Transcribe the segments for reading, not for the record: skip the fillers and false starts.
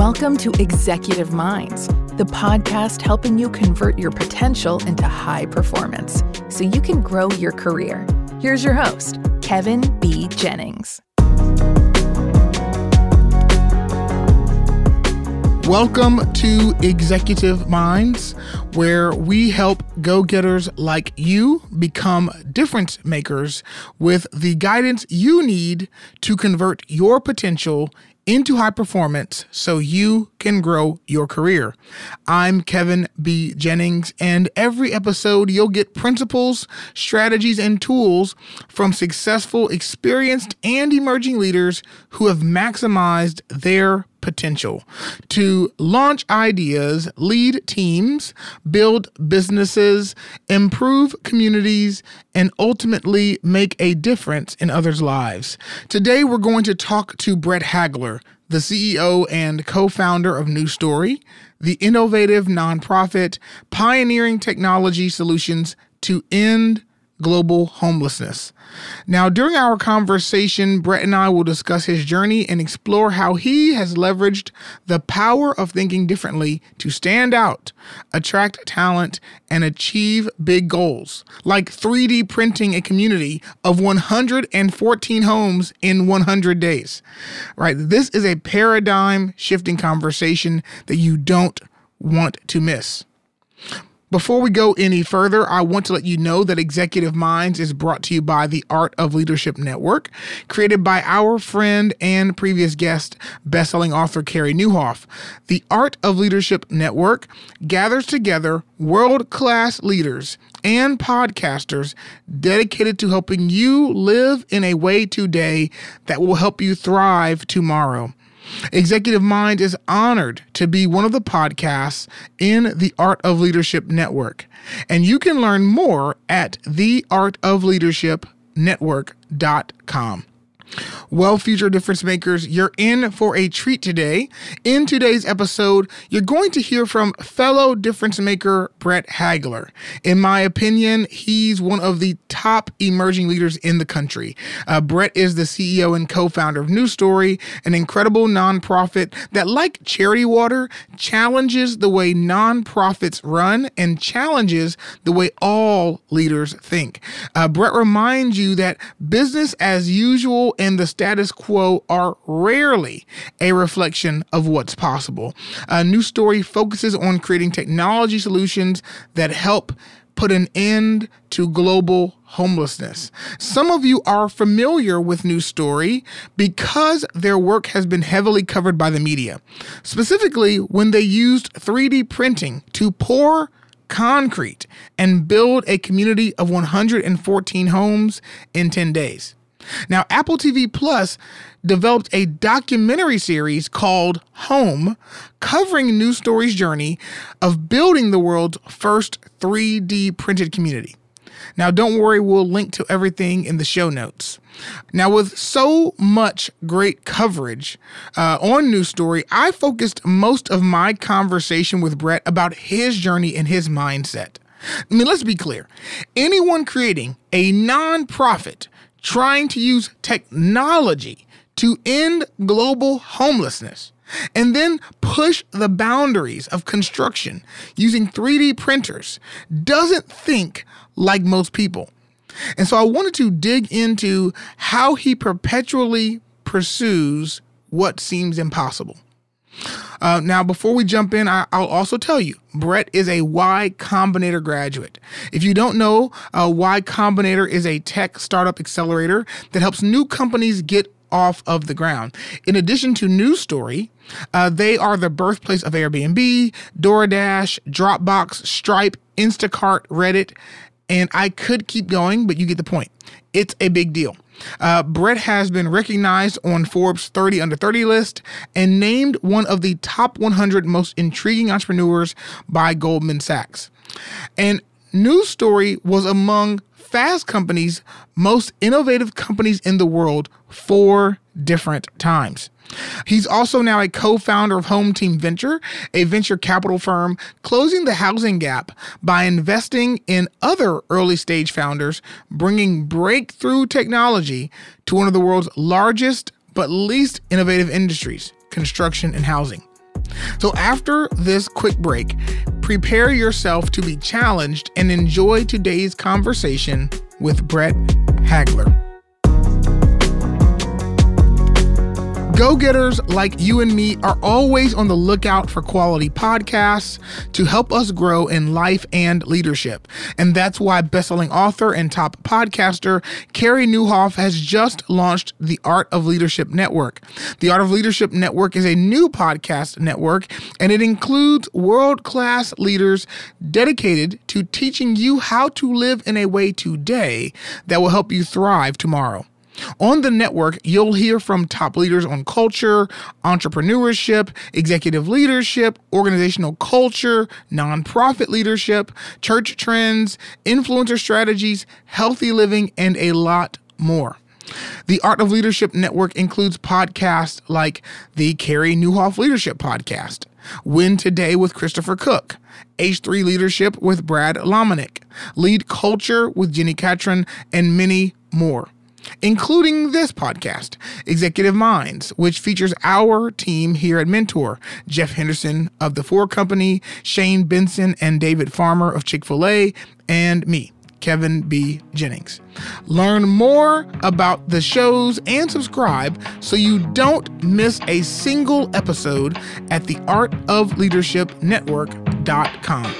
Welcome to Executive Minds, the podcast helping you convert your potential into high performance so you can grow your career. Here's your host, Kevin B. Jennings. Welcome to Executive Minds, where we help go-getters like you become difference makers with the guidance you need to convert your potential into high performance so you can grow your career. I'm Kevin B. Jennings, and every episode you'll get principles, strategies, and tools from successful, experienced, and emerging leaders who have maximized their potential to launch ideas, lead teams, build businesses, improve communities, and ultimately make a difference in others' lives. Today, we're going to talk to Brett Hagler, the CEO and co-founder of New Story, the innovative nonprofit pioneering technology solutions to end global homelessness. Now, during our conversation, Brett and I will discuss his journey and explore how he has leveraged the power of thinking differently to stand out, attract talent, and achieve big goals, like 3D printing a community of 114 homes in 100 days. Right? This is a paradigm-shifting conversation that you don't want to miss. Before we go any further, I want to let you know that Executive Minds is brought to you by the Art of Leadership Network, created by our friend and previous guest, bestselling author Carey Nieuwhof. The Art of Leadership Network gathers together world-class leaders and podcasters dedicated to helping you live in a way today that will help you thrive tomorrow. Executive Minds is honored to be one of the podcasts in the Art of Leadership Network. And you can learn more at theartofleadershipnetwork.com. Well, future difference makers, you're in for a treat today. In today's episode, you're going to hear from fellow difference maker Brett Hagler. In my opinion, he's one of the top emerging leaders in the country. Brett is the CEO and co-founder of New Story, an incredible nonprofit that, like Charity Water, challenges the way nonprofits run and challenges the way all leaders think. Brett reminds you that business as usual and the status quo are rarely a reflection of what's possible. New Story focuses on creating technology solutions that help put an end to global homelessness. Some of you are familiar with New Story because their work has been heavily covered by the media, specifically when they used 3D printing to pour concrete and build a community of 114 homes in 10 days. Now, Apple TV Plus developed a documentary series called Home, covering New Story's journey of building the world's first 3D printed community. Now, don't worry, we'll link to everything in the show notes. Now, with so much great coverage on New Story, I focused most of my conversation with Brett about his journey and his mindset. I mean, let's be clear. Anyone creating a nonprofit trying to use technology to end global homelessness and then push the boundaries of construction using 3D printers doesn't think like most people. And so I wanted to dig into how he perpetually pursues what seems impossible. Now, before we jump in, I'll also tell you, Brett is a Y Combinator graduate. If you don't know, Y Combinator is a tech startup accelerator that helps new companies get off of the ground. In addition to New Story, they are the birthplace of Airbnb, DoorDash, Dropbox, Stripe, Instacart, Reddit, and I could keep going, but you get the point. It's a big deal. Brett has been recognized on Forbes 30 Under 30 list and named one of the top 100 most intriguing entrepreneurs by Goldman Sachs. And New Story was among Fast Company's most innovative companies in the world 4 different times. He's also now a co-founder of Home Team Venture, a venture capital firm closing the housing gap by investing in other early stage founders, bringing breakthrough technology to one of the world's largest but least innovative industries, construction and housing. So after this quick break, prepare yourself to be challenged and enjoy today's conversation with Brett Hagler. Go-getters like you and me are always on the lookout for quality podcasts to help us grow in life and leadership. And that's why best-selling author and top podcaster Carey Nieuwhof has just launched the Art of Leadership Network. The Art of Leadership Network is a new podcast network, and it includes world-class leaders dedicated to teaching you how to live in a way today that will help you thrive tomorrow. On the network, you'll hear from top leaders on culture, entrepreneurship, executive leadership, organizational culture, nonprofit leadership, church trends, influencer strategies, healthy living, and a lot more. The Art of Leadership Network includes podcasts like the Carey Nieuwhof Leadership Podcast, Win Today with Christopher Cook, H3 Leadership with Brad Lominick, Lead Culture with Jenny Catron, and many more, including this podcast, Executive Minds, which features our team here at Mentor, Jeff Henderson of the Four Company, Shane Benson and David Farmer of Chick-fil-A, and me, Kevin B. Jennings. Learn more about the shows and subscribe so you don't miss a single episode at the artofleadershipnetwork.com.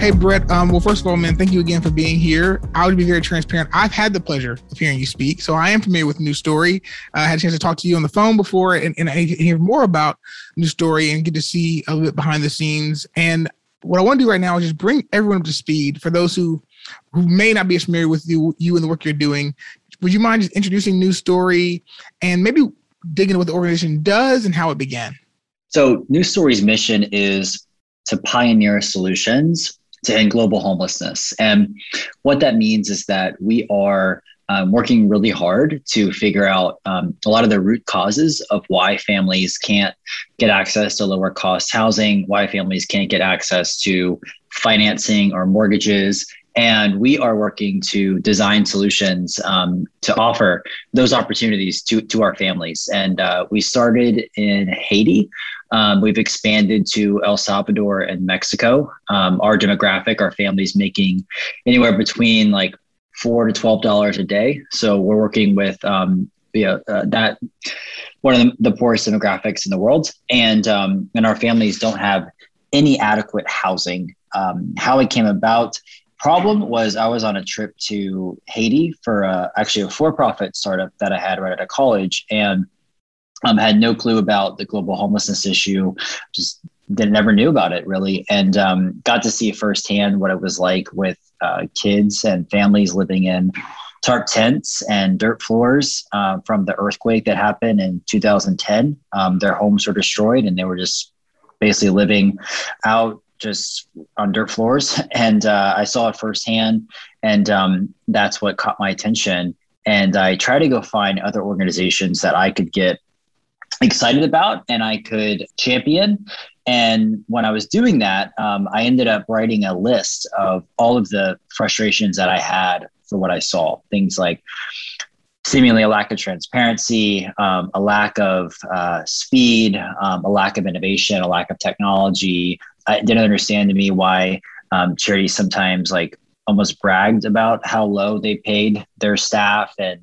Hey, Brett. Well, first of all, man, thank you again for being here. I would be very transparent. I've had the pleasure of hearing you speak, so I am familiar with New Story. I had a chance to talk to you on the phone before, and I hear more about New Story and get to see a little bit behind the scenes. And what I want to do right now is just bring everyone up to speed for those who may not be as familiar with you and the work you're doing. Would you mind just introducing New Story and maybe digging into what the organization does and how it began? So New Story's mission is to pioneer solutions to end global homelessness. And what that means is that we are working really hard to figure out a lot of the root causes of why families can't get access to lower cost housing, why families can't get access to financing or mortgages. And we are working to design solutions to offer those opportunities to our families. And we started in Haiti. We've expanded to El Salvador and Mexico. Our demographic, our families making anywhere between like $4 to $12 a day. So we're working with that one of the poorest demographics in the world, and our families don't have any adequate housing. How it came about. Problem was I was on a trip to Haiti for actually a for-profit startup that I had right out of college, and had no clue about the global homelessness issue. Just never knew about it really, and got to see firsthand what it was like with kids and families living in tarp tents and dirt floors from the earthquake that happened in 2010. Their homes were destroyed, and they were just basically living out just on dirt floors. And I saw it firsthand, and that's what caught my attention. And I tried to go find other organizations that I could get excited about and I could champion. And when I was doing that, I ended up writing a list of all of the frustrations that I had for what I saw. Things like seemingly a lack of transparency, a lack of speed, a lack of innovation, a lack of technology. It didn't understand to me why charities sometimes like almost bragged about how low they paid their staff, and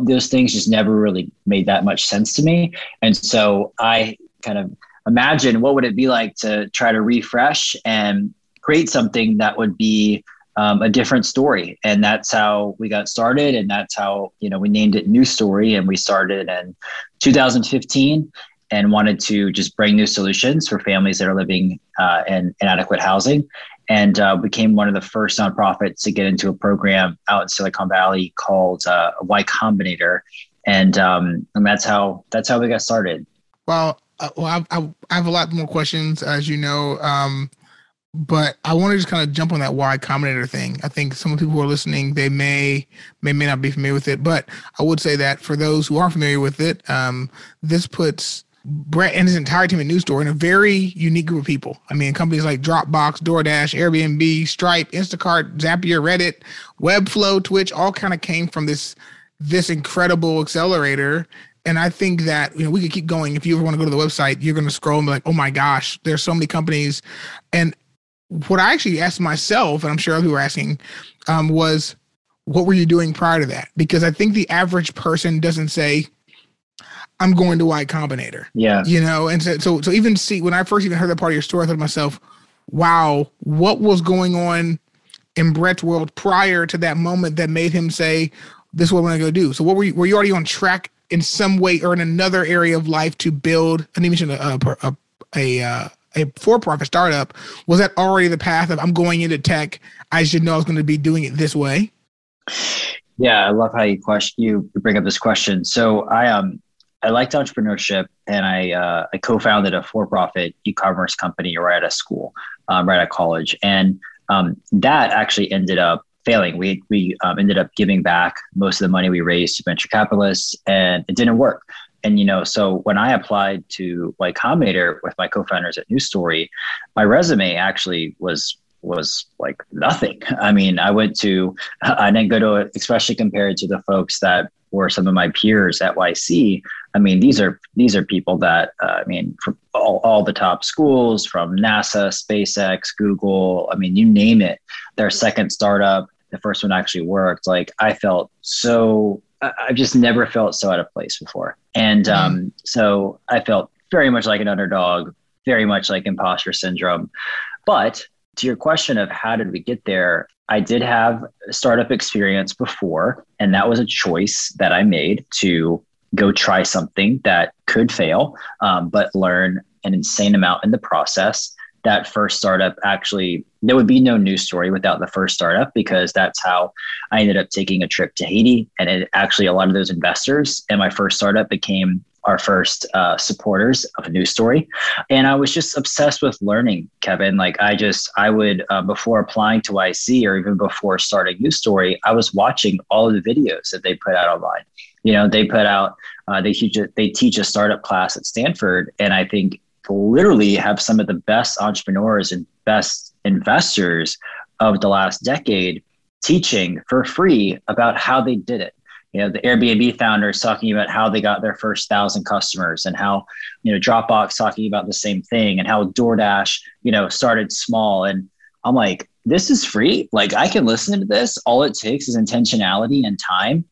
those things just never really made that much sense to me. And so I kind of imagined what would it be like to try to refresh and create something that would be a different story. And that's how we got started. And that's how, we named it New Story, and we started in 2015. And wanted to just bring new solutions for families that are living in inadequate housing, and became one of the first nonprofits to get into a program out in Silicon Valley called Y Combinator, and that's how we got started. Well, I have a lot more questions, as you know, but I want to just kind of jump on that Y Combinator thing. I think some of the people who are listening, they may not be familiar with it, but I would say that for those who are familiar with it, this puts Brett and his entire team at New Story in a very unique group of people. I mean, companies like Dropbox, DoorDash, Airbnb, Stripe, Instacart, Zapier, Reddit, Webflow, Twitch, all kind of came from this incredible accelerator And I think that, you know, we could keep going. If you ever want to go to the website, you're going to scroll and be like, oh my gosh, there's so many companies. And what I actually asked myself, and I'm sure other people are asking, was what were you doing prior to that? Because I think the average person doesn't say, I'm going to Y Combinator. Yeah. You know, and so even see, when I first even heard that part of your story, I thought to myself, wow, what was going on in Brett's world prior to that moment that made him say, this is what I'm going to go do? So what were you already on track in some way or in another area of life to build, and you mentioned a for-profit startup? Was that already the path of, I'm going into tech, I should know I was going to be doing it this way? Yeah, I love how you bring up this question. So I liked entrepreneurship, and I co-founded a for-profit e-commerce company right out of school, right out of college. And that actually ended up failing. We ended up giving back most of the money we raised to venture capitalists, and it didn't work. And, you know, so when I applied to Y Combinator with my co-founders at New Story, my resume actually was like nothing. I mean, I didn't go to, especially compared to the folks that were some of my peers at YC. I mean, these are people that, from all the top schools, from NASA, SpaceX, Google, I mean, you name it, their second startup. The first one actually worked. Like, I've just never felt so out of place before. And so I felt very much like an underdog, very much like imposter syndrome. But to your question of how did we get there, I did have startup experience before, and that was a choice that I made to go try something that could fail, but learn an insane amount in the process. That first startup, actually, there would be no New Story without the first startup, because that's how I ended up taking a trip to Haiti. And it actually, a lot of those investors and my first startup became our first supporters of a New Story. And I was just obsessed with learning, Kevin. Like, I would, before applying to YC or even before starting New Story, I was watching all of the videos that they put out online. You know, they put out, they teach a startup class at Stanford. And I think literally have some of the best entrepreneurs and best investors of the last decade teaching for free about how they did it. You know, the Airbnb founders talking about how they got their first 1,000 customers, and how, you know, Dropbox talking about the same thing, and how DoorDash, you know, started small. And I'm like, this is free. Like, I can listen to this. All it takes is intentionality and time.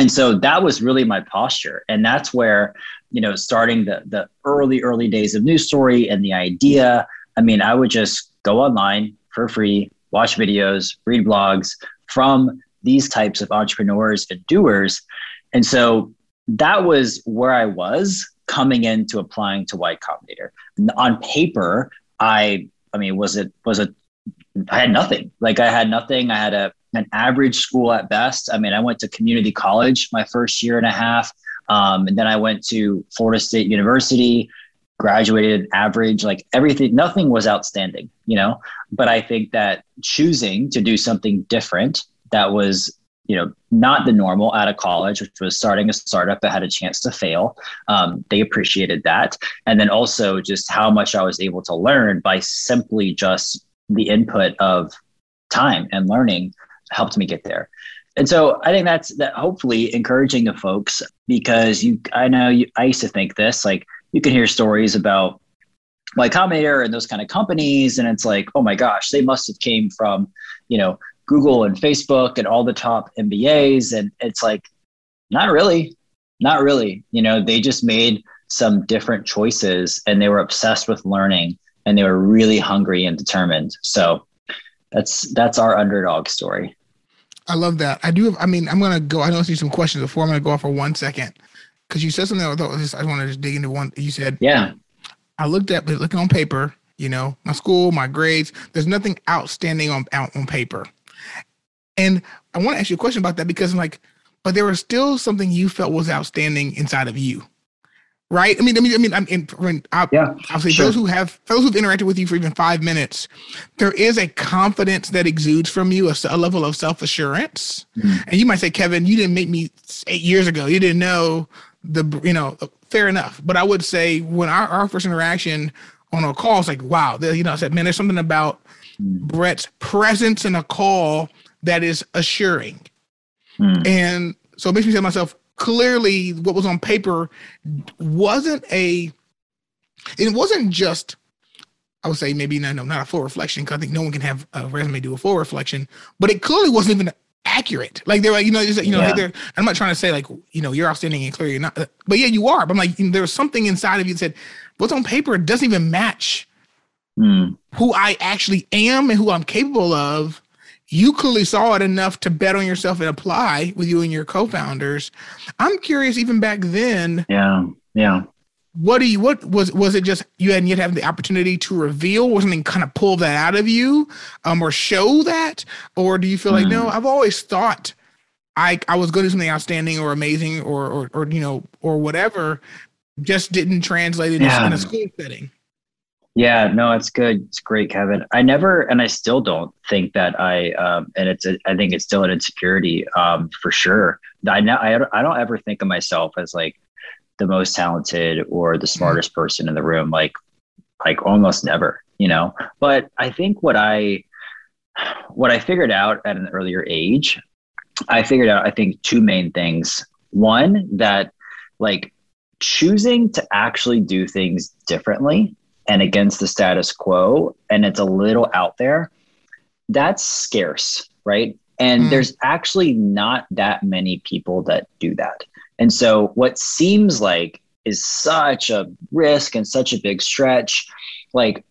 And so that was really my posture. And that's where, you know, starting the early days of New Story and the idea, I mean, I would just go online for free, watch videos, read blogs from these types of entrepreneurs and doers. And so that was where I was coming into applying to Y Combinator. On paper, I had nothing. Like, I had nothing. I had an average school at best. I mean, I went to community college my first year and a half. And then I went to Florida State University, graduated average, like everything, nothing was outstanding, you know, but I think that choosing to do something different that was, you know, not the normal out of college, which was starting a startup that had a chance to fail. They appreciated that. And then also just how much I was able to learn by simply just the input of time and learning helped me get there. And so I think that's hopefully encouraging to folks, because I used to think this, like, you can hear stories about Y Combinator and those kind of companies. And it's like, oh my gosh, they must've came from, you know, Google and Facebook and all the top MBAs. And it's like, not really, you know, they just made some different choices, and they were obsessed with learning, and they were really hungry and determined. So that's our underdog story. I love that. I'm going to go, I know I see some questions before I'm going to go off for 1 second. Cause you said something I want to just dig into one. You said, yeah, I looking on paper, you know, my school, my grades, there's nothing outstanding on paper. And I want to ask you a question about that, because I'm like, but there was still something you felt was outstanding inside of you. Right. Obviously, sure. Those who've interacted with you for even 5 minutes, there is a confidence that exudes from you, a level of self-assurance. Mm-hmm. And you might say, Kevin, you didn't make me 8 years ago. You didn't know fair enough. But I would say when our first interaction on a call, it's like, wow, I said, man, there's something about Brett's presence in a call that is assuring. Mm-hmm. And so it makes me say to myself, clearly what was on paper wasn't a full reflection, because I think no one can have a resume do a full reflection, but it clearly wasn't even accurate. Like they're like, I'm not trying to say like, you're outstanding and clear you're not, but yeah, you are. But I'm like, there was something inside of you that said, what's on paper doesn't even match who I actually am and who I'm capable of. You clearly saw it enough to bet on yourself and apply with you and your co-founders. I'm curious, even back then. Yeah. Yeah. Was it just you hadn't yet had the opportunity to reveal, or something kind of pull that out of you or show that? Or do you feel like, no, I've always thought I was going to do something outstanding or amazing or whatever, just didn't translate into in a school setting? Yeah, no, it's good. It's great, Kevin. I never, and I still don't think that I think it's still an insecurity for sure. I don't ever think of myself as like the most talented or the smartest person in the room, like almost never, but I think what I figured out at an earlier age, I think two main things. One, that like choosing to actually do things differently and against the status quo, and it's a little out there, that's scarce, right? And there's actually not that many people that do that. And so what seems like is such a risk and such a big stretch, like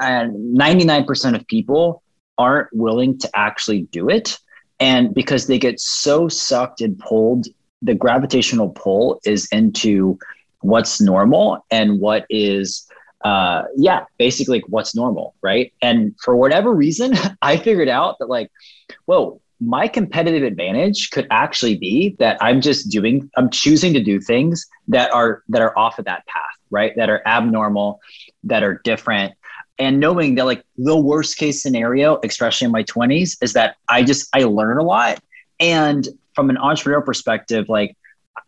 99% of people aren't willing to actually do it. And because they get so sucked and pulled, the gravitational pull is into what's normal and what is basically what's normal, right? And for whatever reason, I figured out that like, whoa, my competitive advantage could actually be that I'm choosing to do things that are off of that path, right? That are abnormal, that are different. And knowing that like the worst case scenario, especially in my 20s, is that I learn a lot. And from an entrepreneur perspective, like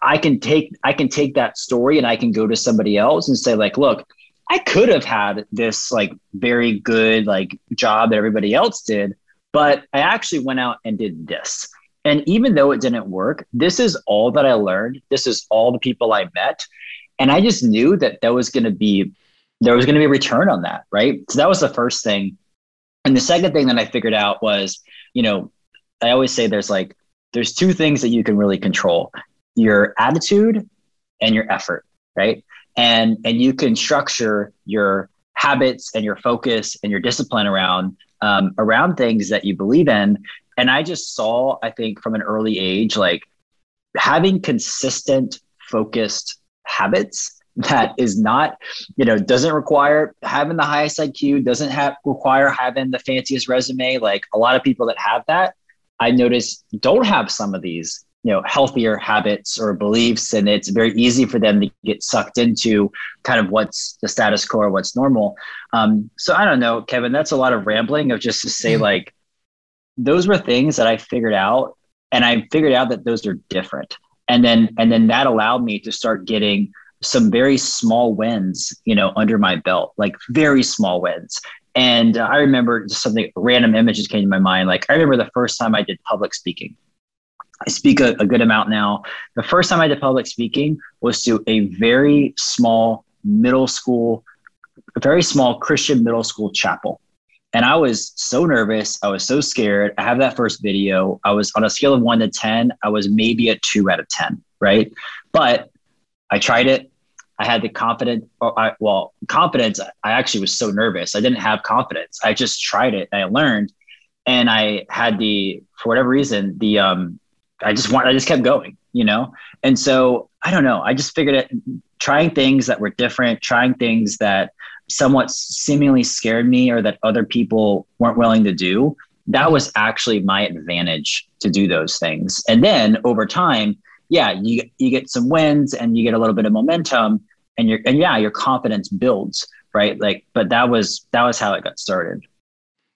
I can take that story and I can go to somebody else and say like, look, I could have had this like very good like job that everybody else did, but I actually went out and did this. And even though it didn't work, this is all that I learned. This is all the people I met. And I just knew that there was going to be a return on that, right? So that was the first thing. And the second thing that I figured out was, I always say there's two things that you can really control: your attitude and your effort, right? And you can structure your habits and your focus and your discipline around things that you believe in. And I just saw, I think from an early age, like having consistent, focused habits that is not, doesn't require having the highest IQ, doesn't require having the fanciest resume. Like a lot of people that have that, I noticed don't have some of these, healthier habits or beliefs. And it's very easy for them to get sucked into kind of what's the status quo or what's normal. So I don't know, Kevin, that's a lot of rambling of just to say like, those were things that I figured out, and I figured out that those are different. And then that allowed me to start getting some very small wins, under my belt, like very small wins. And I remember just something, random images came to my mind. Like I remember the first time I did public speaking. I speak a good amount now. The first time I did public speaking was to a very small Christian middle school chapel. And I was so nervous. I was so scared. I have that first video. I was on a scale of 1 to 10. I was maybe a 2 out of 10, right? But I tried it. I had the confidence. I actually was so nervous. I didn't have confidence. I just tried it. I learned. And I had I just kept going, And so I don't know. I just figured out trying things that were different, trying things that somewhat seemingly scared me or that other people weren't willing to do. That was actually my advantage to do those things. And then over time, you get some wins and you get a little bit of momentum and your confidence builds, right? Like, but that was how it got started.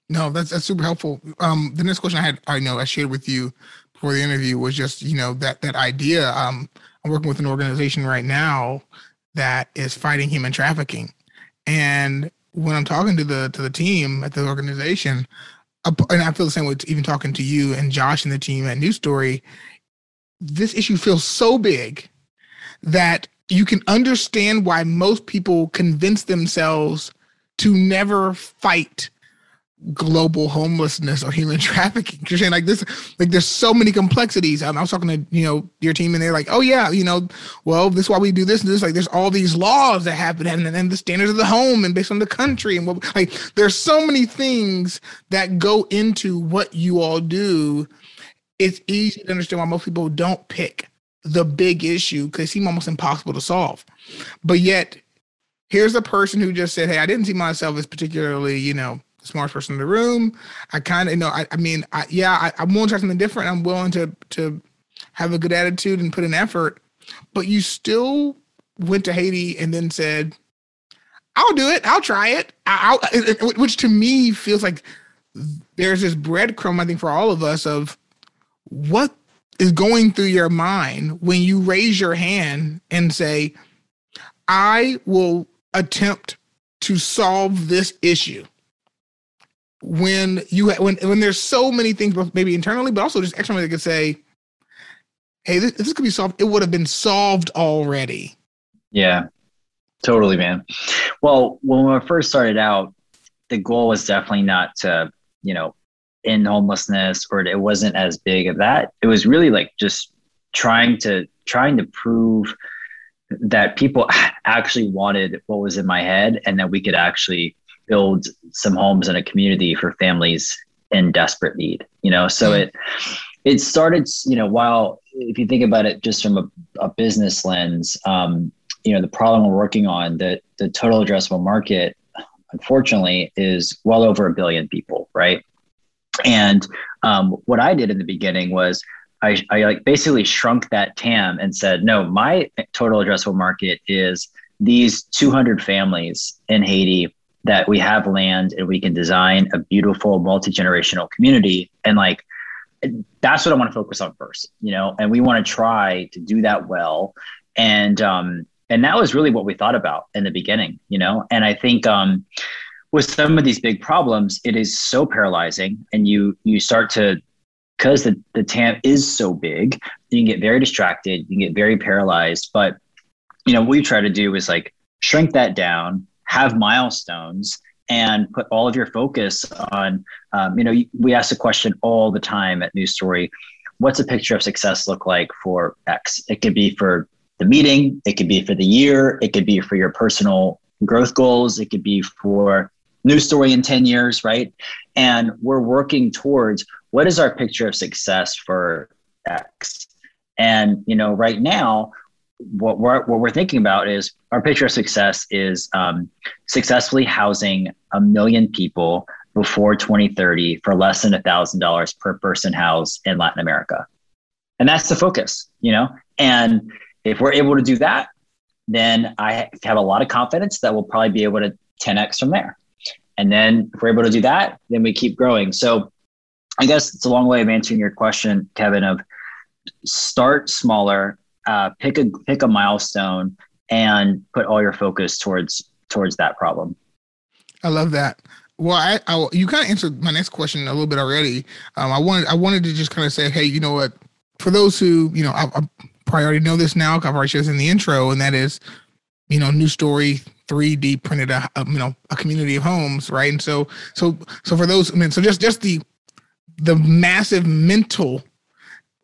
No, that's super helpful. The next question I shared with you before the interview was just, that idea. I'm working with an organization right now that is fighting human trafficking. And when I'm talking to the team at the organization, and I feel the same way even talking to you and Josh and the team at New Story, this issue feels so big that you can understand why most people convince themselves to never fight global homelessness or human trafficking. You're saying like this, like there's so many complexities. I was talking to, your team, and they're like, oh yeah, well, this is why we do this and this. Like there's all these laws that happen, and then the standards of the home and based on the country and what, like there's so many things that go into what you all do. It's easy to understand why most people don't pick the big issue because it seems almost impossible to solve. But yet here's a person who just said, hey, I didn't see myself as particularly, the smartest person in the room. I kind of, I'm willing to try something different. I'm willing to have a good attitude and put in effort. But you still went to Haiti and then said, I'll do it. I'll try it. Which to me feels like there's this breadcrumb, I think, for all of us of what is going through your mind when you raise your hand and say, I will attempt to solve this issue. When you when there's so many things, maybe internally, but also just externally, that could say, "Hey, this could be solved. It would have been solved already." Yeah, totally, man. Well, when I first started out, the goal was definitely not to, end homelessness, or it wasn't as big of that. It was really like just trying to prove that people actually wanted what was in my head, and that we could actually build some homes in a community for families in desperate need, So it started, while if you think about it just from a business lens, the problem we're working on, the total addressable market, unfortunately, is well over 1 billion people, right? And what I did in the beginning was I like basically shrunk that TAM and said, no, my total addressable market is these 200 families in Haiti that we have land and we can design a beautiful multi-generational community. And like, that's what I want to focus on first, and we want to try to do that well. And that was really what we thought about in the beginning, and I think, with some of these big problems, it is so paralyzing, and you start to, because the TAM is so big, you can get very distracted, you can get very paralyzed. But, what we try to do is like shrink that down, have milestones, and put all of your focus on, we ask the question all the time at New Story, what's a picture of success look like for X? It could be for the meeting, it could be for the year, it could be for your personal growth goals, it could be for New Story in 10 years, right? And we're working towards what is our picture of success for X? And, right now, what we're thinking about is our picture of success is successfully housing 1 million people before 2030 for less than $1,000 per person housed in Latin America. And that's the focus, and if we're able to do that, then I have a lot of confidence that we'll probably be able to 10X from there. And then if we're able to do that, then we keep growing. So I guess it's a long way of answering your question, Kevin, of start smaller, pick a milestone, and put all your focus towards that problem. I love that. Well, you kind of answered my next question a little bit already. I wanted to just kind of say, hey, you know what? For those who, I probably already know this now, because I've already shared this in the intro, and that is, New Story 3D printed a community of homes, right? And so for those, just the massive mental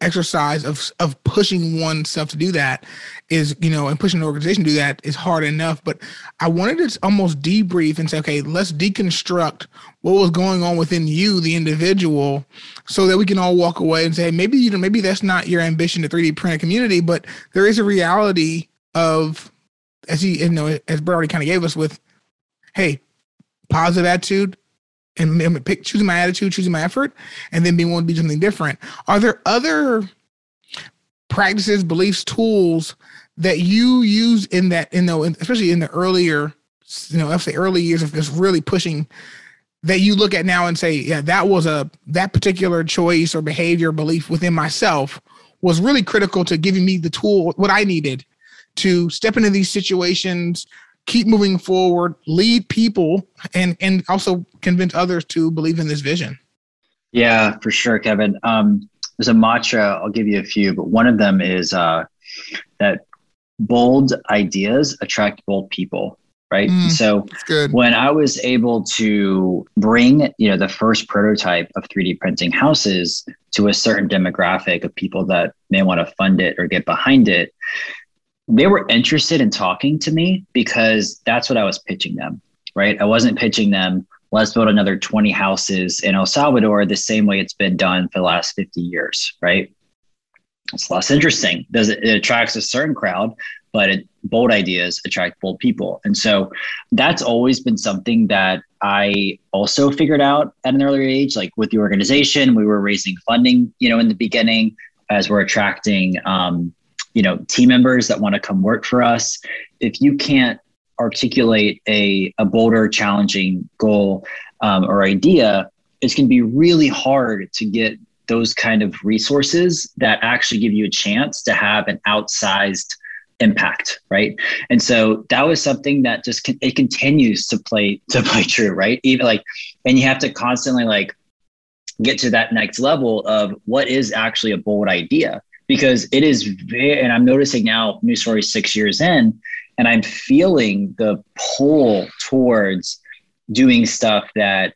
exercise of pushing oneself to do that is, and pushing an organization to do that is hard enough. But I wanted to almost debrief and say, okay, let's deconstruct what was going on within you, the individual, so that we can all walk away and say, maybe, maybe that's not your ambition to 3D print a community, but there is a reality of, as Brett already kind of gave us with, hey, positive attitude, and pick, choosing my attitude, choosing my effort, and then being willing to do something different. Are there other practices, beliefs, tools that you use in that, especially in the earlier, early years of just really pushing, that you look at now and say, yeah, that was that particular choice or behavior or belief within myself was really critical to giving me the tool, what I needed to step into these situations, keep moving forward, lead people, and also convince others to believe in this vision? Yeah, for sure, Kevin. There's a mantra. I'll give you a few, but one of them is that bold ideas attract bold people, right? So when I was able to bring, you know, the first prototype of 3D printing houses to a certain demographic of people that may want to fund it or get behind it, they were interested in talking to me because that's what I was pitching them, right? I wasn't pitching them, let's build another 20 houses in El Salvador the same way it's been done for the last 50 years, right? It's less interesting. It attracts a certain crowd, but bold ideas attract bold people. And so that's always been something that I also figured out at an earlier age. Like with the organization, we were raising funding, you know, in the beginning as we're attracting, you know, team members that want to come work for us. If you can't articulate a bolder, challenging goal or idea, it's going to be really hard to get those kind of resources that actually give you a chance to have an outsized impact, right? And so that was something that just it continues to play true, right? Even like, and you have to constantly like get to that next level of what is actually a bold idea, because it is very, and I'm noticing now, New Story 6 years in, and I'm feeling the pull towards doing stuff that,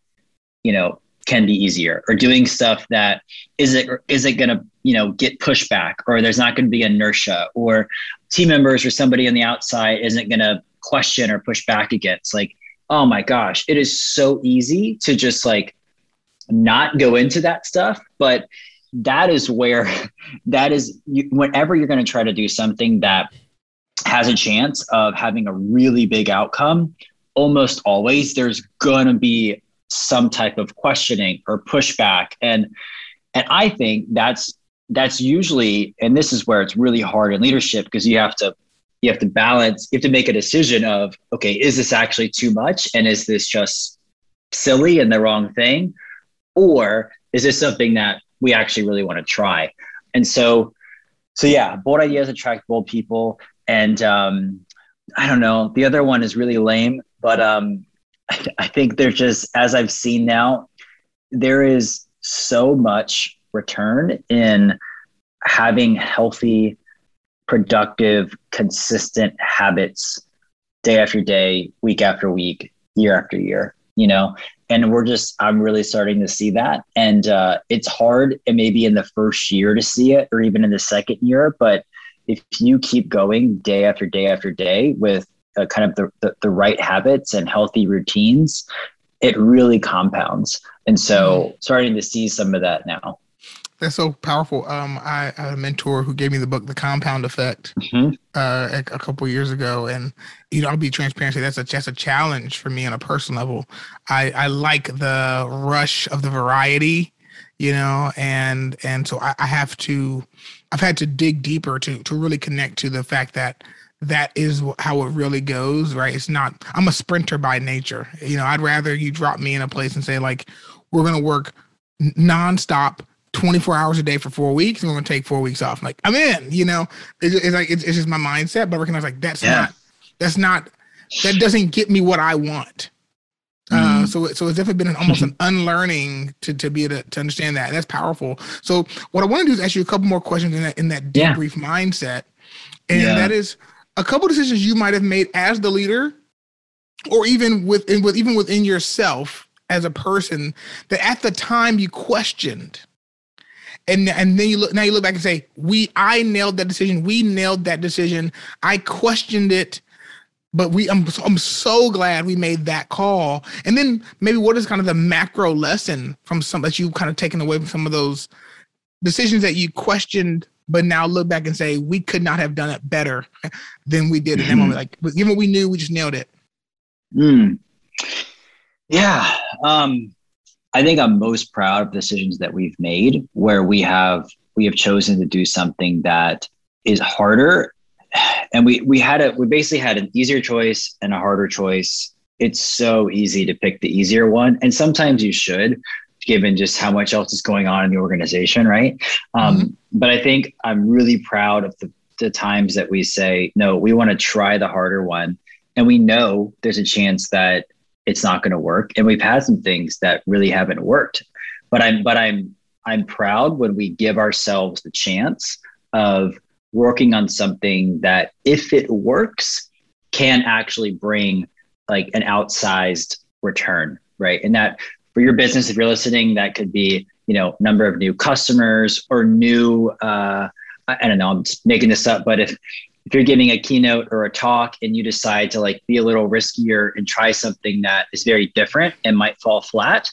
you know, can be easier, or doing stuff that is it going to, you know, get pushback, or there's not going to be inertia, or team members or somebody on the outside isn't going to question or push back against. Like, oh my gosh, it is so easy to just like not go into that stuff. But that is where whenever you're going to try to do something that has a chance of having a really big outcome, almost always there's going to be some type of questioning or pushback. And I think that's usually, and this is where it's really hard in leadership, because you have to balance, you have to make a decision of, okay, is this actually too much? And is this just silly and the wrong thing? Or is this something that we actually really want to try? And so yeah, bold ideas attract bold people. And I don't know, the other one is really lame, but I think there's just, as I've seen now, there is so much return in having healthy, productive, consistent habits day after day, week after week, year after year, you know, and I'm really starting to see that. And it's hard, and maybe in the first year to see it, or even in the second year. But if you keep going day after day after day with kind of the right habits and healthy routines, it really compounds. And so starting to see some of that now. That's so powerful. I had a mentor who gave me the book, The Compound Effect, a couple years ago. And, you know, I'll be transparent. That's a challenge for me on a personal level. I like the rush of the variety, you know, and so I've had to dig deeper to really connect to the fact that is how it really goes, right? It's not, I'm a sprinter by nature. You know, I'd rather you drop me in a place and say, like, we're going to work nonstop 24 hours a day for 4 weeks, and we're going to take 4 weeks off. I'm like, I'm in, you know, it's just my mindset. But I recognize, like, that doesn't get me what I want. So it's definitely been almost an unlearning to be able to understand that. And that's powerful. So what I want to do is ask you a couple more questions in that debrief mindset. And that is, a couple decisions you might have made as the leader, or even within yourself as a person, that at the time you questioned, and then you look back and say, I nailed that decision. We nailed that decision. I questioned it, but I'm so glad we made that call. And then maybe what is kind of the macro lesson from some that you've kind of taken away from some of those decisions that you questioned, but now look back and say, we could not have done it better than we did in that moment. Like, given what we knew, we just nailed it. Yeah. I think I'm most proud of decisions that we've made where we have chosen to do something that is harder. And we basically had an easier choice and a harder choice. It's so easy to pick the easier one. And sometimes you should, given just how much else is going on in the organization, right? But I think I'm really proud of the times that we say, no, we want to try the harder one. And we know there's a chance that it's not going to work. And we've had some things that really haven't worked. But I'm I'm proud when we give ourselves the chance of working on something that, if it works, can actually bring like an outsized return, right? And that for your business, if you're listening, that could be, you know, number of new customers or new, I don't know, I'm just making this up, but if you're giving a keynote or a talk and you decide to like be a little riskier and try something that is very different and might fall flat,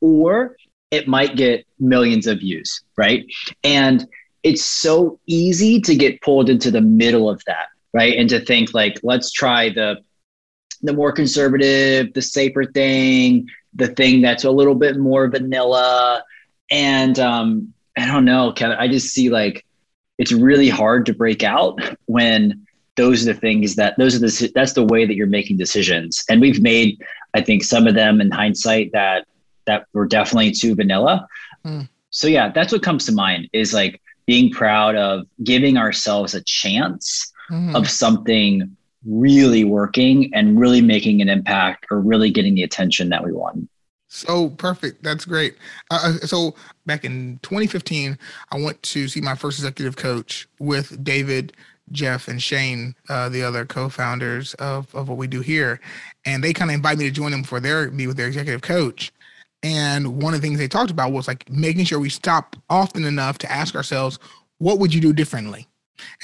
or it might get millions of views, right? And it's so easy to get pulled into the middle of that, right? And to think like, let's try the more conservative, the safer thing, the thing that's a little bit more vanilla. And I don't know, Kevin, I just see like, it's really hard to break out when those are the things that, that's the way that you're making decisions. And we've made, I think, some of them in hindsight that were definitely too vanilla. Mm. So yeah, that's what comes to mind is like being proud of giving ourselves a chance of something really working and really making an impact or really getting the attention that we want. So perfect. That's great. So back in 2015, I went to see my first executive coach with David, Jeff, and Shane, the other co-founders of what we do here. And they kind of invited me to join them for their meet with their executive coach. And one of the things they talked about was like making sure we stop often enough to ask ourselves, what would you do differently?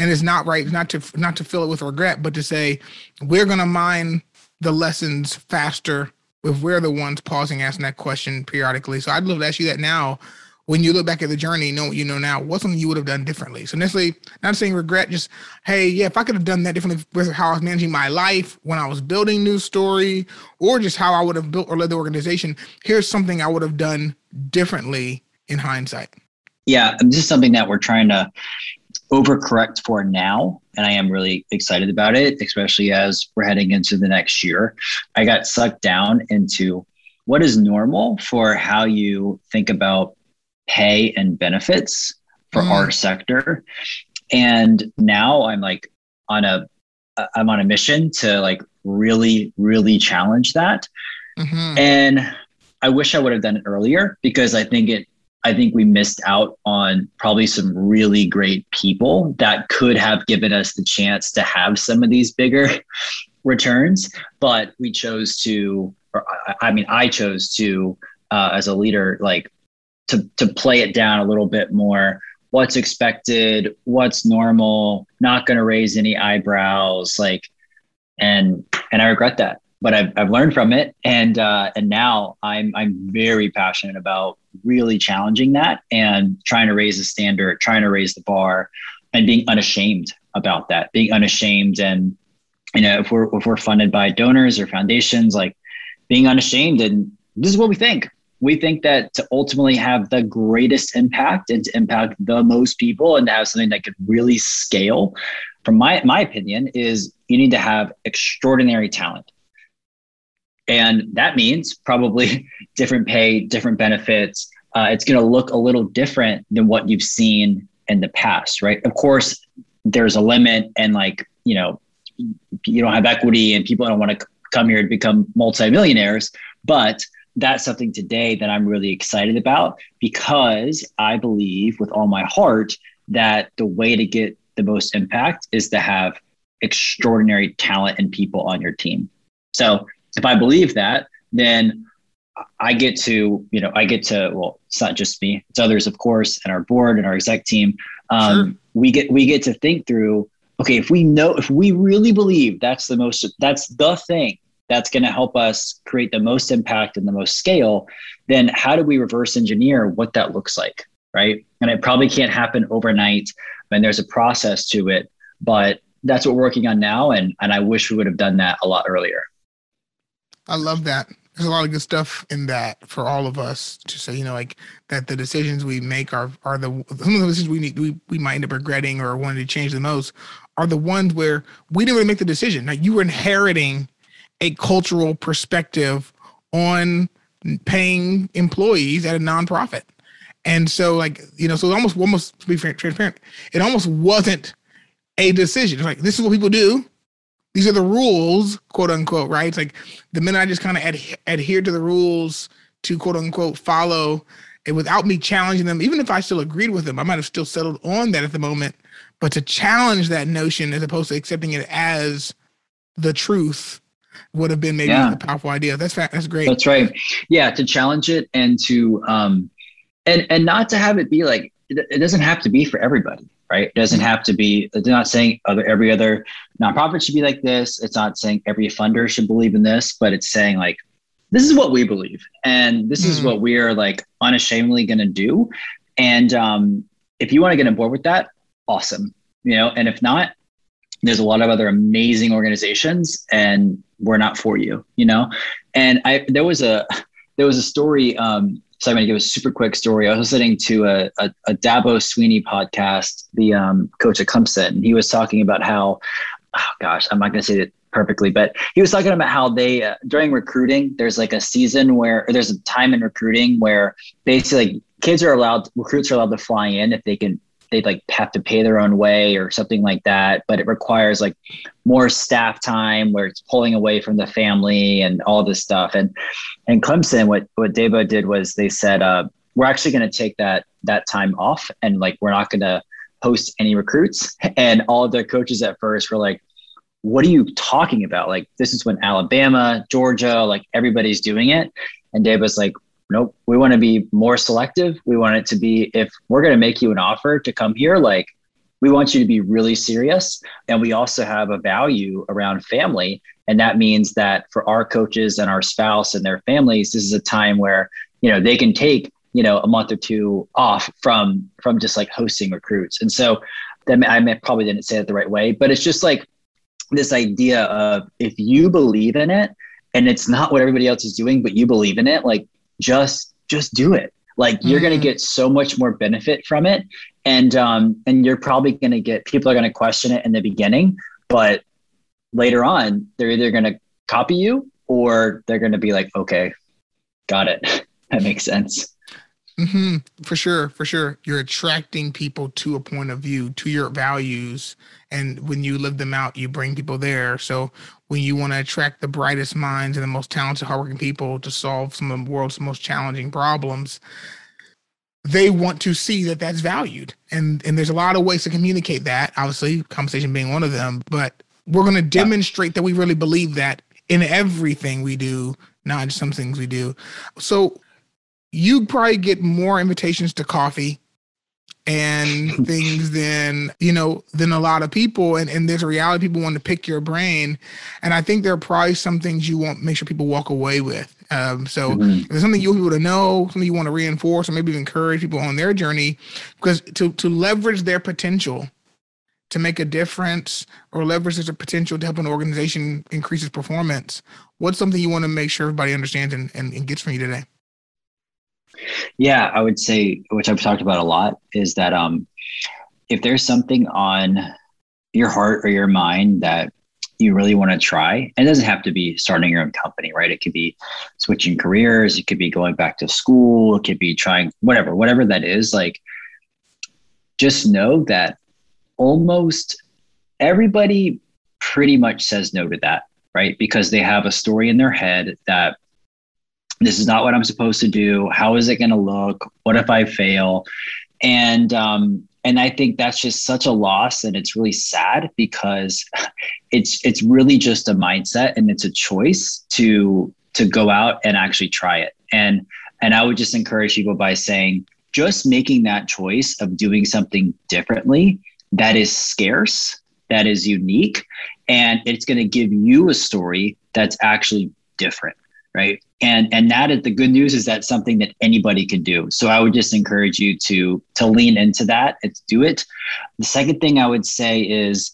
And it's not right, not to fill it with regret, but to say, we're going to mine the lessons faster if we're the ones pausing, asking that question periodically. So I'd love to ask you that now. When you look back at the journey, know what you know now, what's something you would have done differently? So necessarily, not saying regret, just, hey, yeah, if I could have done that differently with how I was managing my life, when I was building New Story, or just how I would have built or led the organization, here's something I would have done differently in hindsight. Yeah, this is something that we're trying to overcorrect for now. And I am really excited about it, especially as we're heading into the next year. I got sucked down into what is normal for how you think about pay and benefits for our sector. And now I'm like I'm on a mission to like really, really challenge that. Mm-hmm. And I wish I would have done it earlier because I think we missed out on probably some really great people that could have given us the chance to have some of these bigger returns, but we chose to, or I chose to, as a leader, like to play it down a little bit more. What's expected, what's normal, not going to raise any eyebrows, like, and I regret that. But I've learned from it, and now I'm very passionate about really challenging that and trying to raise the standard, trying to raise the bar, and being unashamed about that. Being unashamed, and you know, if we're funded by donors or foundations, like being unashamed, and this is what we think. We think that to ultimately have the greatest impact and to impact the most people and to have something that could really scale, from my opinion, is you need to have extraordinary talent. And that means probably different pay, different benefits. It's going to look a little different than what you've seen in the past, right? Of course, there's a limit, and like, you know, you don't have equity and people don't want to come here to become multimillionaires. But that's something today that I'm really excited about because I believe with all my heart that the way to get the most impact is to have extraordinary talent and people on your team. So if I believe that, then I get to, well, it's not just me, it's others, of course, and our board and our exec team. Sure. We get to think through, okay, if we really believe that's the thing that's going to help us create the most impact and the most scale, then how do we reverse engineer what that looks like, right? And it probably can't happen overnight, and there's a process to it, but that's what we're working on now. And I wish we would have done that a lot earlier. I love that. There's a lot of good stuff in that for all of us to say, you know, like that the decisions we make are some of the decisions we might end up regretting or wanting to change the most are the ones where we didn't really make the decision. Like you were inheriting a cultural perspective on paying employees at a nonprofit. And so like, you know, so almost to be transparent, it almost wasn't a decision. It's like, this is what people do. These are the rules, quote unquote, right? It's like the minute I just kind of adhere to the rules to, quote unquote, follow, And without me challenging them, even if I still agreed with them, I might have still settled on that at the moment. But to challenge that notion as opposed to accepting it as the truth would have been maybe a powerful idea. That's great. That's right. Yeah, to challenge it and to and not to have it be like, it doesn't have to be for everybody, right? It doesn't have to be. They're not saying every other nonprofit should be like this. It's not saying every funder should believe in this, but it's saying like, this is what we believe. And this is what we're like unashamedly going to do. And if you want to get on board with that, awesome. You know, and if not, there's a lot of other amazing organizations and we're not for you, you know? And there was a story, so I'm going to give a super quick story. I was listening to a Dabo Sweeney podcast, the coach at Clemson. And he was talking about how, I'm not going to say it perfectly, but he was talking about how they, during recruiting, there's like a season where, or there's a time in recruiting where basically like, recruits are allowed to fly in if they can, they'd like have to pay their own way or something like that. But it requires like more staff time where it's pulling away from the family and all this stuff. And Clemson, what Dabo did was they said, we're actually going to take that time off. And like, we're not going to host any recruits. And all of their coaches at first were like, what are you talking about? Like, this is when Alabama, Georgia, like everybody's doing it. And Dabo's like, nope, we want to be more selective. We want it to be, if we're going to make you an offer to come here, like we want you to be really serious. And we also have a value around family. And that means that for our coaches and our spouse and their families, this is a time where, you know, they can take, you know, a month or two off from just like hosting recruits. And so that I probably didn't say it the right way, but it's just like this idea of if you believe in it and it's not what everybody else is doing, but you believe in it, like, just do it. Like you're going to get so much more benefit from it. And you're probably going to get, people are going to question it in the beginning, but later on they're either going to copy you or they're going to be like, okay, got it. That makes sense. Mm-hmm. For sure. You're attracting people to a point of view, to your values. And when you live them out, you bring people there. So when you want to attract the brightest minds and the most talented, hardworking people to solve some of the world's most challenging problems, they want to see that that's valued. And there's a lot of ways to communicate that, obviously conversation being one of them, but we're going to demonstrate that we really believe that in everything we do, not just some things we do. So you probably get more invitations to coffee and things than a lot of people. And there's a reality people want to pick your brain. And I think there are probably some things you want to make sure people walk away with. If there's something you want people to know, something you want to reinforce, or maybe encourage people on their journey, because to leverage their potential to make a difference or leverage their potential to help an organization increase its performance, what's something you want to make sure everybody understands and gets from you today? Yeah, I would say, which I've talked about a lot, is that if there's something on your heart or your mind that you really want to try, and it doesn't have to be starting your own company, right? It could be switching careers. It could be going back to school. It could be trying whatever that is. Like, just know that almost everybody pretty much says no to that, right? Because they have a story in their head that this is not what I'm supposed to do. How is it going to look? What if I fail? And I think that's just such a loss, and it's really sad because it's really just a mindset and it's a choice to go out and actually try it. And I would just encourage people by saying, just making that choice of doing something differently that is scarce, that is unique, and it's going to give you a story that's actually different, right? And that is the good news, is that something that anybody can do. So I would just encourage you to lean into that and do it. The second thing I would say is,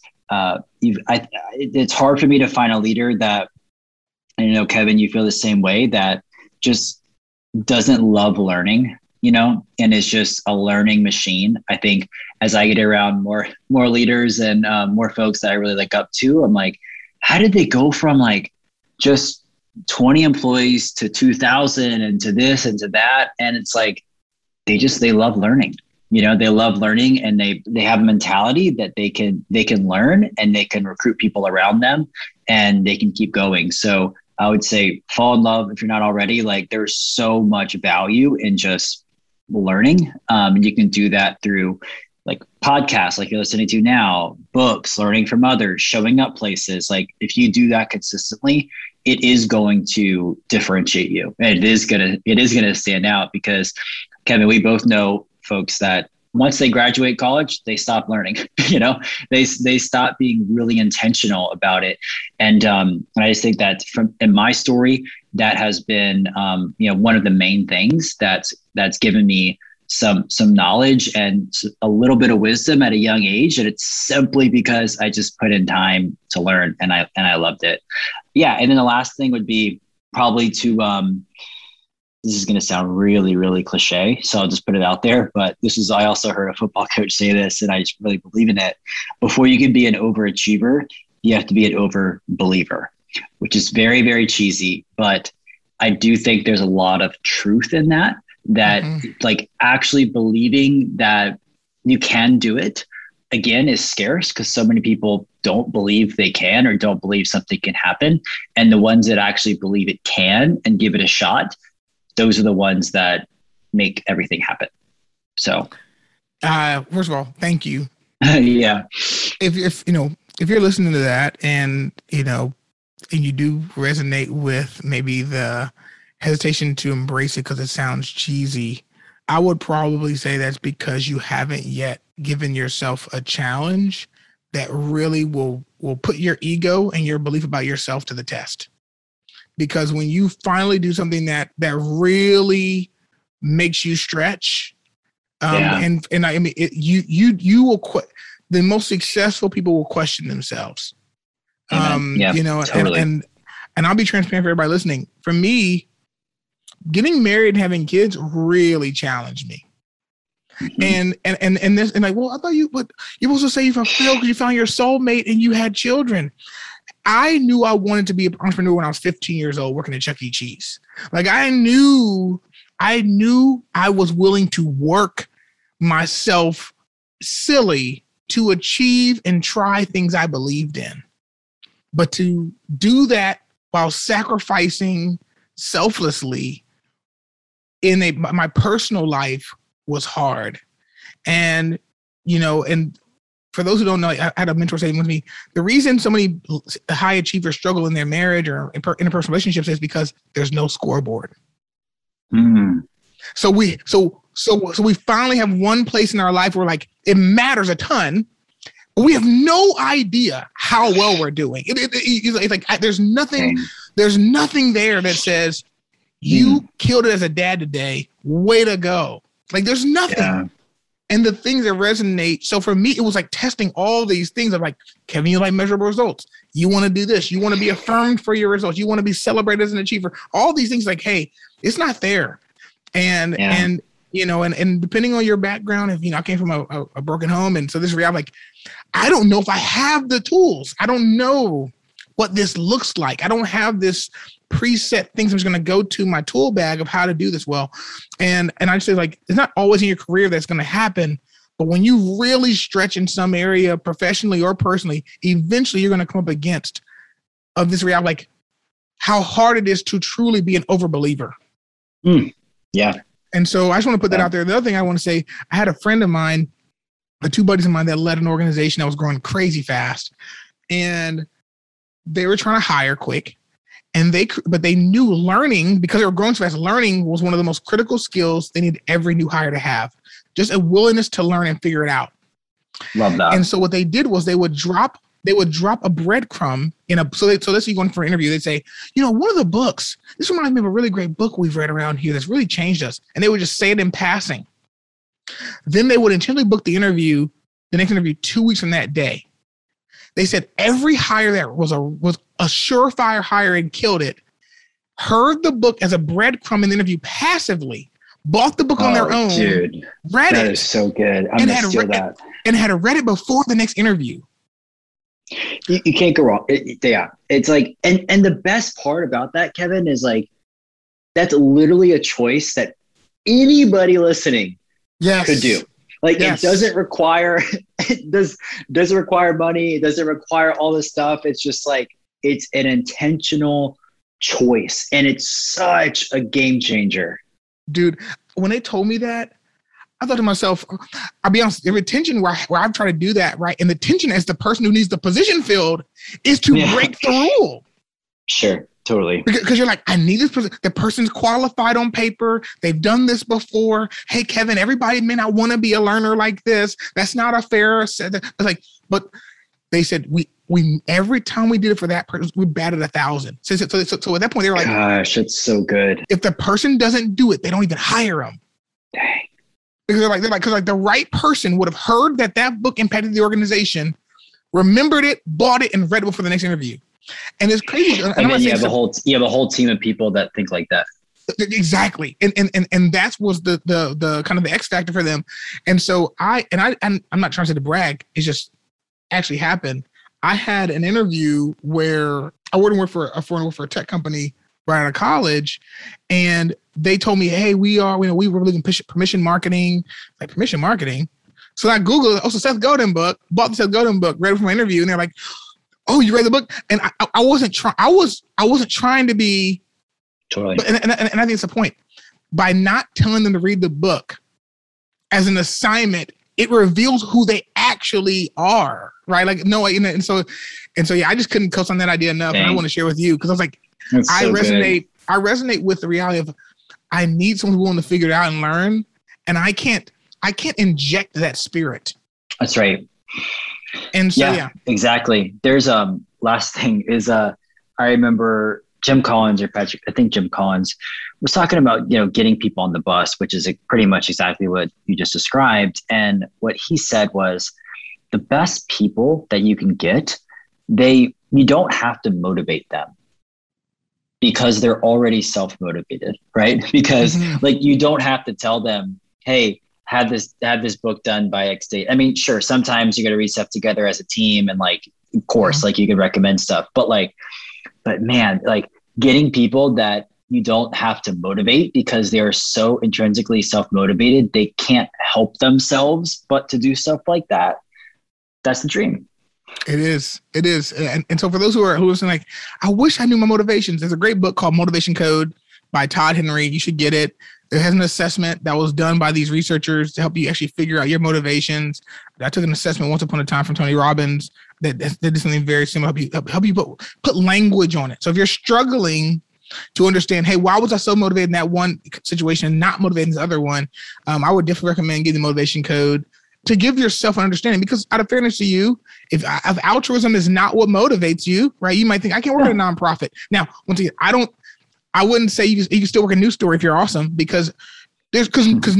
it's hard for me to find a leader that, I know, Kevin, you feel the same way, that just doesn't love learning, you know, and is just a learning machine. I think as I get around more leaders and more folks that I really look up to, I'm like, how did they go from like just 20 employees to 2,000 and to this and to that? And it's like, they love learning, you know, they love learning, and they have a mentality that they can learn, and they can recruit people around them, and they can keep going. So I would say fall in love if you're not already. Like, there's so much value in just learning. And you can do that through like podcasts, like you're listening to now, books, learning from others, showing up places. Like if you do that consistently, it is going to differentiate you. And it is going to stand out because, Kevin, we both know folks that once they graduate college, they stop learning, they stop being really intentional about it. And I just think that in my story, that has been, one of the main things that's given me some knowledge and a little bit of wisdom at a young age. And it's simply because I just put in time to learn and I loved it. Yeah. And then the last thing would be probably to, this is going to sound really, really cliche, so I'll just put it out there. But I also heard a football coach say this, and I just really believe in it. Before you can be an overachiever, you have to be an overbeliever, which is very, very cheesy. But I do think there's a lot of truth in that mm-hmm. like actually believing that you can do it, again, is scarce because so many people don't believe they can or don't believe something can happen. And the ones that actually believe it can and give it a shot, those are the ones that make everything happen. So, first of all, thank you. Yeah. If you're listening to that and you do resonate with maybe the hesitation to embrace it because it sounds cheesy, I would probably say that's because you haven't yet given yourself a challenge that really will put your ego and your belief about yourself to the test. Because when you finally do something that really makes you stretch, you will quit. The most successful people will question themselves. Totally. and I'll be transparent for everybody listening. For me, getting married and having kids really challenged me. Mm-hmm. I thought you were supposed to say you fulfilled because you found your soulmate and you had children. I knew I wanted to be an entrepreneur when I was 15 years old working at Chuck E. Cheese. Like I knew I was willing to work myself silly to achieve and try things I believed in. But to do that while sacrificing selflessly in my personal life was hard. And for those who don't know, I had a mentor saying with me, the reason so many high achievers struggle in their marriage or interpersonal relationships is because there's no scoreboard. Mm-hmm. So we finally have one place in our life where like it matters a ton, but we have no idea how well we're doing. It's like there's nothing there that says you killed it as a dad today. Way to go! Like there's nothing. Yeah. And the things that resonate. So for me, it was like testing all these things. I'm like, Kevin, you like measurable results. You want to do this. You want to be affirmed for your results. You want to be celebrated as an achiever. All these things like, hey, it's not fair. And depending on your background, if, I came from a broken home. And so this reality, like, I don't know if I have the tools. I don't know what this looks like. I don't have this preset things. I'm just going to go to my tool bag of how to do this well. And I just say like, it's not always in your career that's going to happen, but when you really stretch in some area professionally or personally, eventually you're going to come up against of this reality, like how hard it is to truly be an overbeliever. Mm, yeah. And so I just want to put that out there. The other thing I want to say, I had a friend of mine, two buddies of mine that led an organization that was growing crazy fast. And they were trying to hire quick. But they knew learning, because they were growing so fast, learning was one of the most critical skills they need every new hire to have. Just a willingness to learn and figure it out. Love that. And so what they did was they would drop a breadcrumb in a, so let's say you're going for an interview. They'd say, one of the books, this reminds me of a really great book we've read around here that's really changed us. And they would just say it in passing. Then they would intentionally book the next interview 2 weeks from that day. They said every hire that was a surefire hire and killed it, heard the book as a breadcrumb in the interview passively, bought the book on their own, read it. That is so good. I'm going to steal that. And had read it before the next interview. You can't go wrong. It's like, and the best part about that, Kevin, is like, that's literally a choice that anybody listening could do. Like It doesn't require, doesn't require money. It doesn't require all this stuff. It's just like, it's an intentional choice and it's such a game changer. Dude, when they told me that, I thought to myself, I'll be honest, the retention where I'm trying to do that, right? And the tension as the person who needs the position filled is to break the rule. Sure, totally. Because you're like, I need this person. The person's qualified on paper. They've done this before. Hey, Kevin, everybody may not want to be a learner like this. That's not a fair. It's like, but they said, we every time we did it for that person, we batted 1,000. So at that point, they were like, gosh, it's so good. If the person doesn't do it, they don't even hire them. Dang. Because they're like, the right person would have heard that book impacted the organization, remembered it, bought it, and read it before the next interview. And it's crazy. And then you have a whole team of people that think like that. Exactly. And that was the kind of the X factor for them. And so I'm not trying to brag. It's just actually happened. I had an interview where I wouldn't work for a tech company right out of college, and they told me, hey, we were really doing permission marketing, like permission marketing. So I Googled, Seth Godin book, bought the Seth Godin book, read it from my interview. And they're like, oh, you read the book? And I wasn't trying to be totally. But, and I think it's the point, by not telling them to read the book as an assignment, it reveals who they actually are. Right. Like, no, and so, yeah, I just couldn't coast on that idea enough. Dang. And I want to share with you, because I was like, I resonate with the reality of, I need someone who's willing to figure it out and learn. And I can't inject that spirit. That's right. And so, yeah. Exactly. There's last thing is, I remember Jim Collins or Patrick, I think Jim Collins was talking about, getting people on the bus, which is pretty much exactly what you just described. And what he said was, the best people that you can get, you don't have to motivate them, because they're already self-motivated, right? Because like, you don't have to tell them, hey, have this book done by X date. I mean, sure, sometimes you're going to read stuff together as a team and like, of course, like you can recommend stuff, but man, like getting people that you don't have to motivate because they are so intrinsically self-motivated, they can't help themselves but to do stuff like that. That's the dream. It is. And so for those who are listening, like, I wish I knew my motivations. There's a great book called Motivation Code by Todd Henry. You should get it. It has an assessment that was done by these researchers to help you actually figure out your motivations. I took an assessment once upon a time from Tony Robbins that did something very similar, help you put language on it. So if you're struggling to understand, hey, why was I so motivated in that one situation and not motivated in the other one, I would definitely recommend getting the Motivation Code, to give yourself an understanding, because out of fairness to you, if altruism is not what motivates you, right? You might think, I can't work at a nonprofit. Now, once again, I wouldn't say you can still work at New Story if you're awesome, because New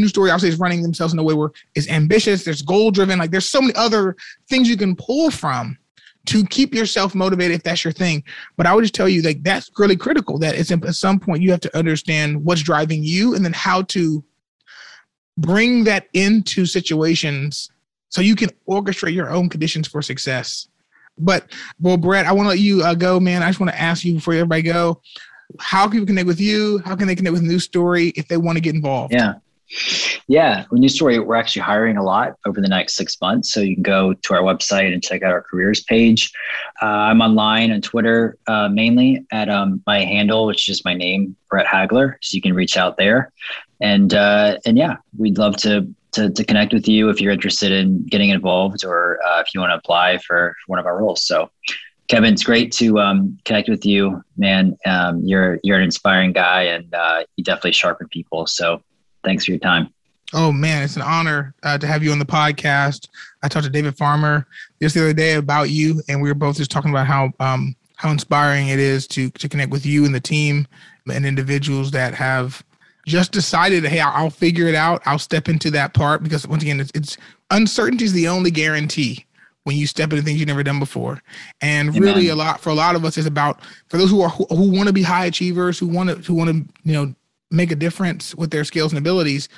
Story obviously is running themselves in a way where it's ambitious, there's goal driven, like there's so many other things you can pull from to keep yourself motivated if that's your thing. But I would just tell you, like, that's really critical, that it's at some point you have to understand what's driving you and then how to bring that into situations so you can orchestrate your own conditions for success. But, well, Brett, I want to let you go, man. I just want to ask you before everybody go, how can people connect with you? How can they connect with New Story if they want to get involved? Yeah. New Story, we're actually hiring a lot over the next 6 months. So you can go to our website and check out our careers page. I'm online on Twitter, mainly at my handle, which is my name, Brett Hagler. So you can reach out there. And yeah, we'd love to connect with you if you're interested in getting involved, or if you want to apply for one of our roles. So Kevin, it's great to connect with you, man. You're an inspiring guy, and you definitely sharpen people. So thanks for your time. Oh man, it's an honor to have you on the podcast. I talked to David Farmer just the other day about you, and we were both just talking about how inspiring it is to connect with you and the team and individuals that have just decided, hey, I'll figure it out. I'll step into that part, because once again, it's uncertainty is the only guarantee when you step into things you've never done before. And Amen. Really, for a lot of us, is about, for those who want to be high achievers, who want to make a difference with their skills and abilities.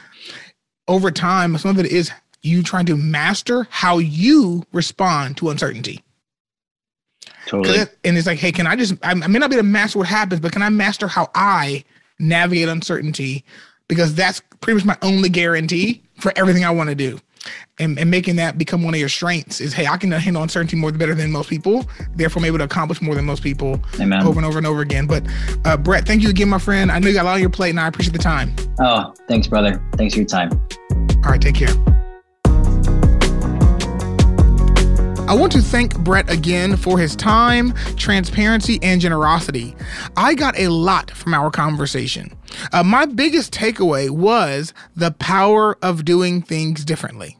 Over time, some of it is you trying to master how you respond to uncertainty. Totally. And it's like, hey, I may not be able to master what happens, but can I master how I navigate uncertainty? Because that's pretty much my only guarantee for everything I want to do. And making that become one of your strengths is, hey, I can handle uncertainty better than most people. Therefore, I'm able to accomplish more than most people. Amen. Over and over and over again. But Brett, thank you again, my friend. I know you got a lot on your plate, and I appreciate the time. Oh, thanks, brother. Thanks for your time. All right, take care. I want to thank Brett again for his time, transparency, and generosity. I got a lot from our conversation. My biggest takeaway was the power of doing things differently.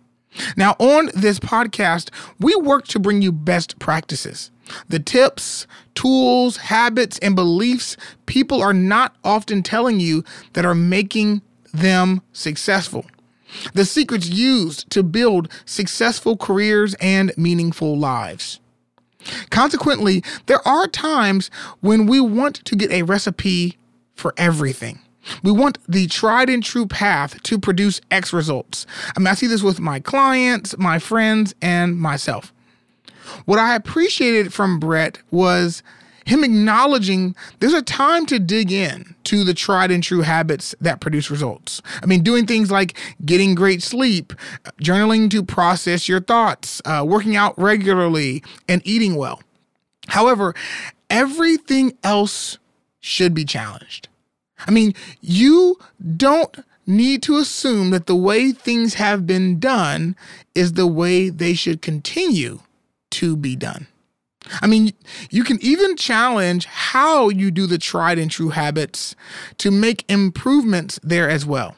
Now, on this podcast, we work to bring you best practices. The tips, tools, habits, and beliefs people are not often telling you that are making them successful. The secrets used to build successful careers and meaningful lives. Consequently, there are times when we want to get a recipe for everything. We want the tried and true path to produce X results. I see this with my clients, my friends, and myself. What I appreciated from Brett was him acknowledging there's a time to dig in to the tried and true habits that produce results. Doing things like getting great sleep, journaling to process your thoughts, working out regularly, and eating well. However, everything else should be challenged. You don't need to assume that the way things have been done is the way they should continue to be done. You can even challenge how you do the tried and true habits to make improvements there as well.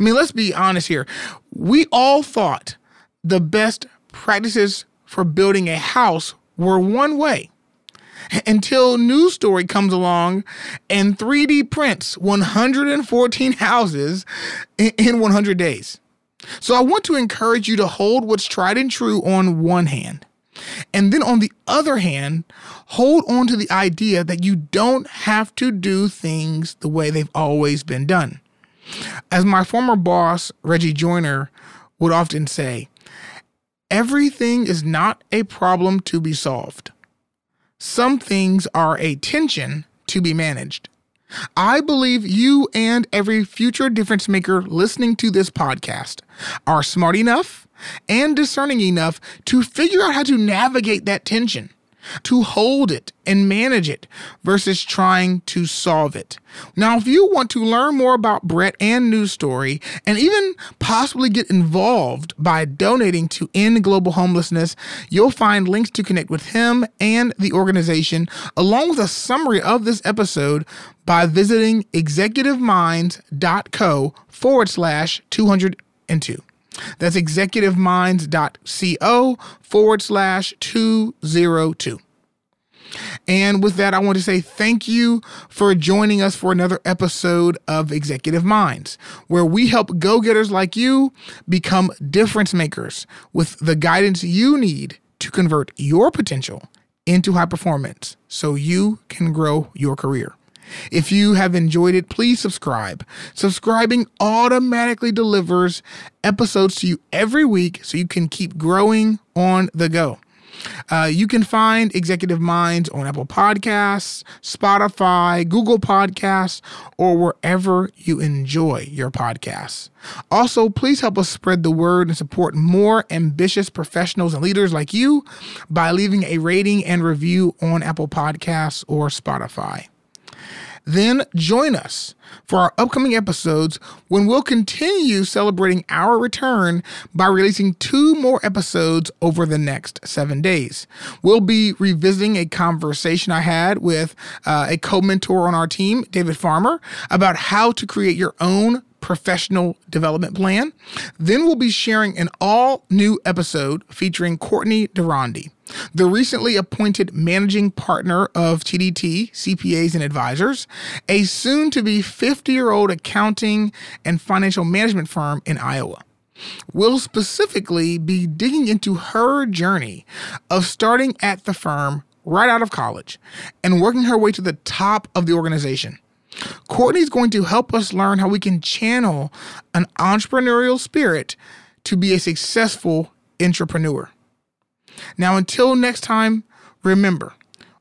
Let's be honest here. We all thought the best practices for building a house were one way until New Story comes along and 3D prints 114 houses in 100 days. So I want to encourage you to hold what's tried and true on one hand. And then on the other hand, hold on to the idea that you don't have to do things the way they've always been done. As my former boss, Reggie Joyner, would often say, everything is not a problem to be solved. Some things are a tension to be managed. I believe you and every future difference maker listening to this podcast are smart enough and discerning enough to figure out how to navigate that tension, to hold it and manage it versus trying to solve it. Now, if you want to learn more about Brett and New Story and even possibly get involved by donating to End Global Homelessness, you'll find links to connect with him and the organization along with a summary of this episode by visiting executiveminds.co/202. That's executiveminds.co/202. And with that, I want to say thank you for joining us for another episode of Executive Minds, where we help go-getters like you become difference makers with the guidance you need to convert your potential into high performance so you can grow your career. If you have enjoyed it, please subscribe. Subscribing automatically delivers episodes to you every week so you can keep growing on the go. You can find Executive Minds on Apple Podcasts, Spotify, Google Podcasts, or wherever you enjoy your podcasts. Also, please help us spread the word and support more ambitious professionals and leaders like you by leaving a rating and review on Apple Podcasts or Spotify. Then join us for our upcoming episodes when we'll continue celebrating our return by releasing 2 more episodes over the next 7 days. We'll be revisiting a conversation I had with a co-mentor on our team, David Farmer, about how to create your own professional development plan. Then we'll be sharing an all-new episode featuring Courtney Durandi, the recently appointed managing partner of TDT, CPAs and Advisors, a soon-to-be 50-year-old accounting and financial management firm in Iowa. We'll specifically be digging into her journey of starting at the firm right out of college and working her way to the top of the organization. Courtney's going to help us learn how we can channel an entrepreneurial spirit to be a successful entrepreneur. Now, until next time, remember,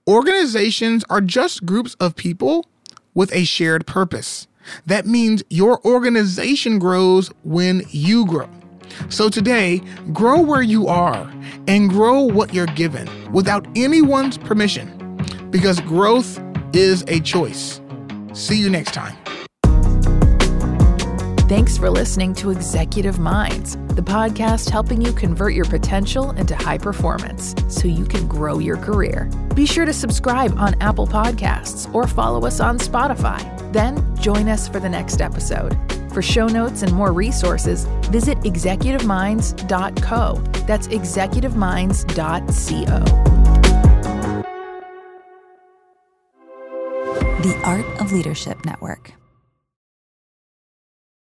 organizations are just groups of people with a shared purpose. That means your organization grows when you grow. So today, grow where you are and grow what you're given without anyone's permission, because growth is a choice. See you next time. Thanks for listening to Executive Minds, the podcast helping you convert your potential into high performance so you can grow your career. Be sure to subscribe on Apple Podcasts or follow us on Spotify. Then join us for the next episode. For show notes and more resources, visit executiveminds.co. That's executiveminds.co. The Art of Leadership Network.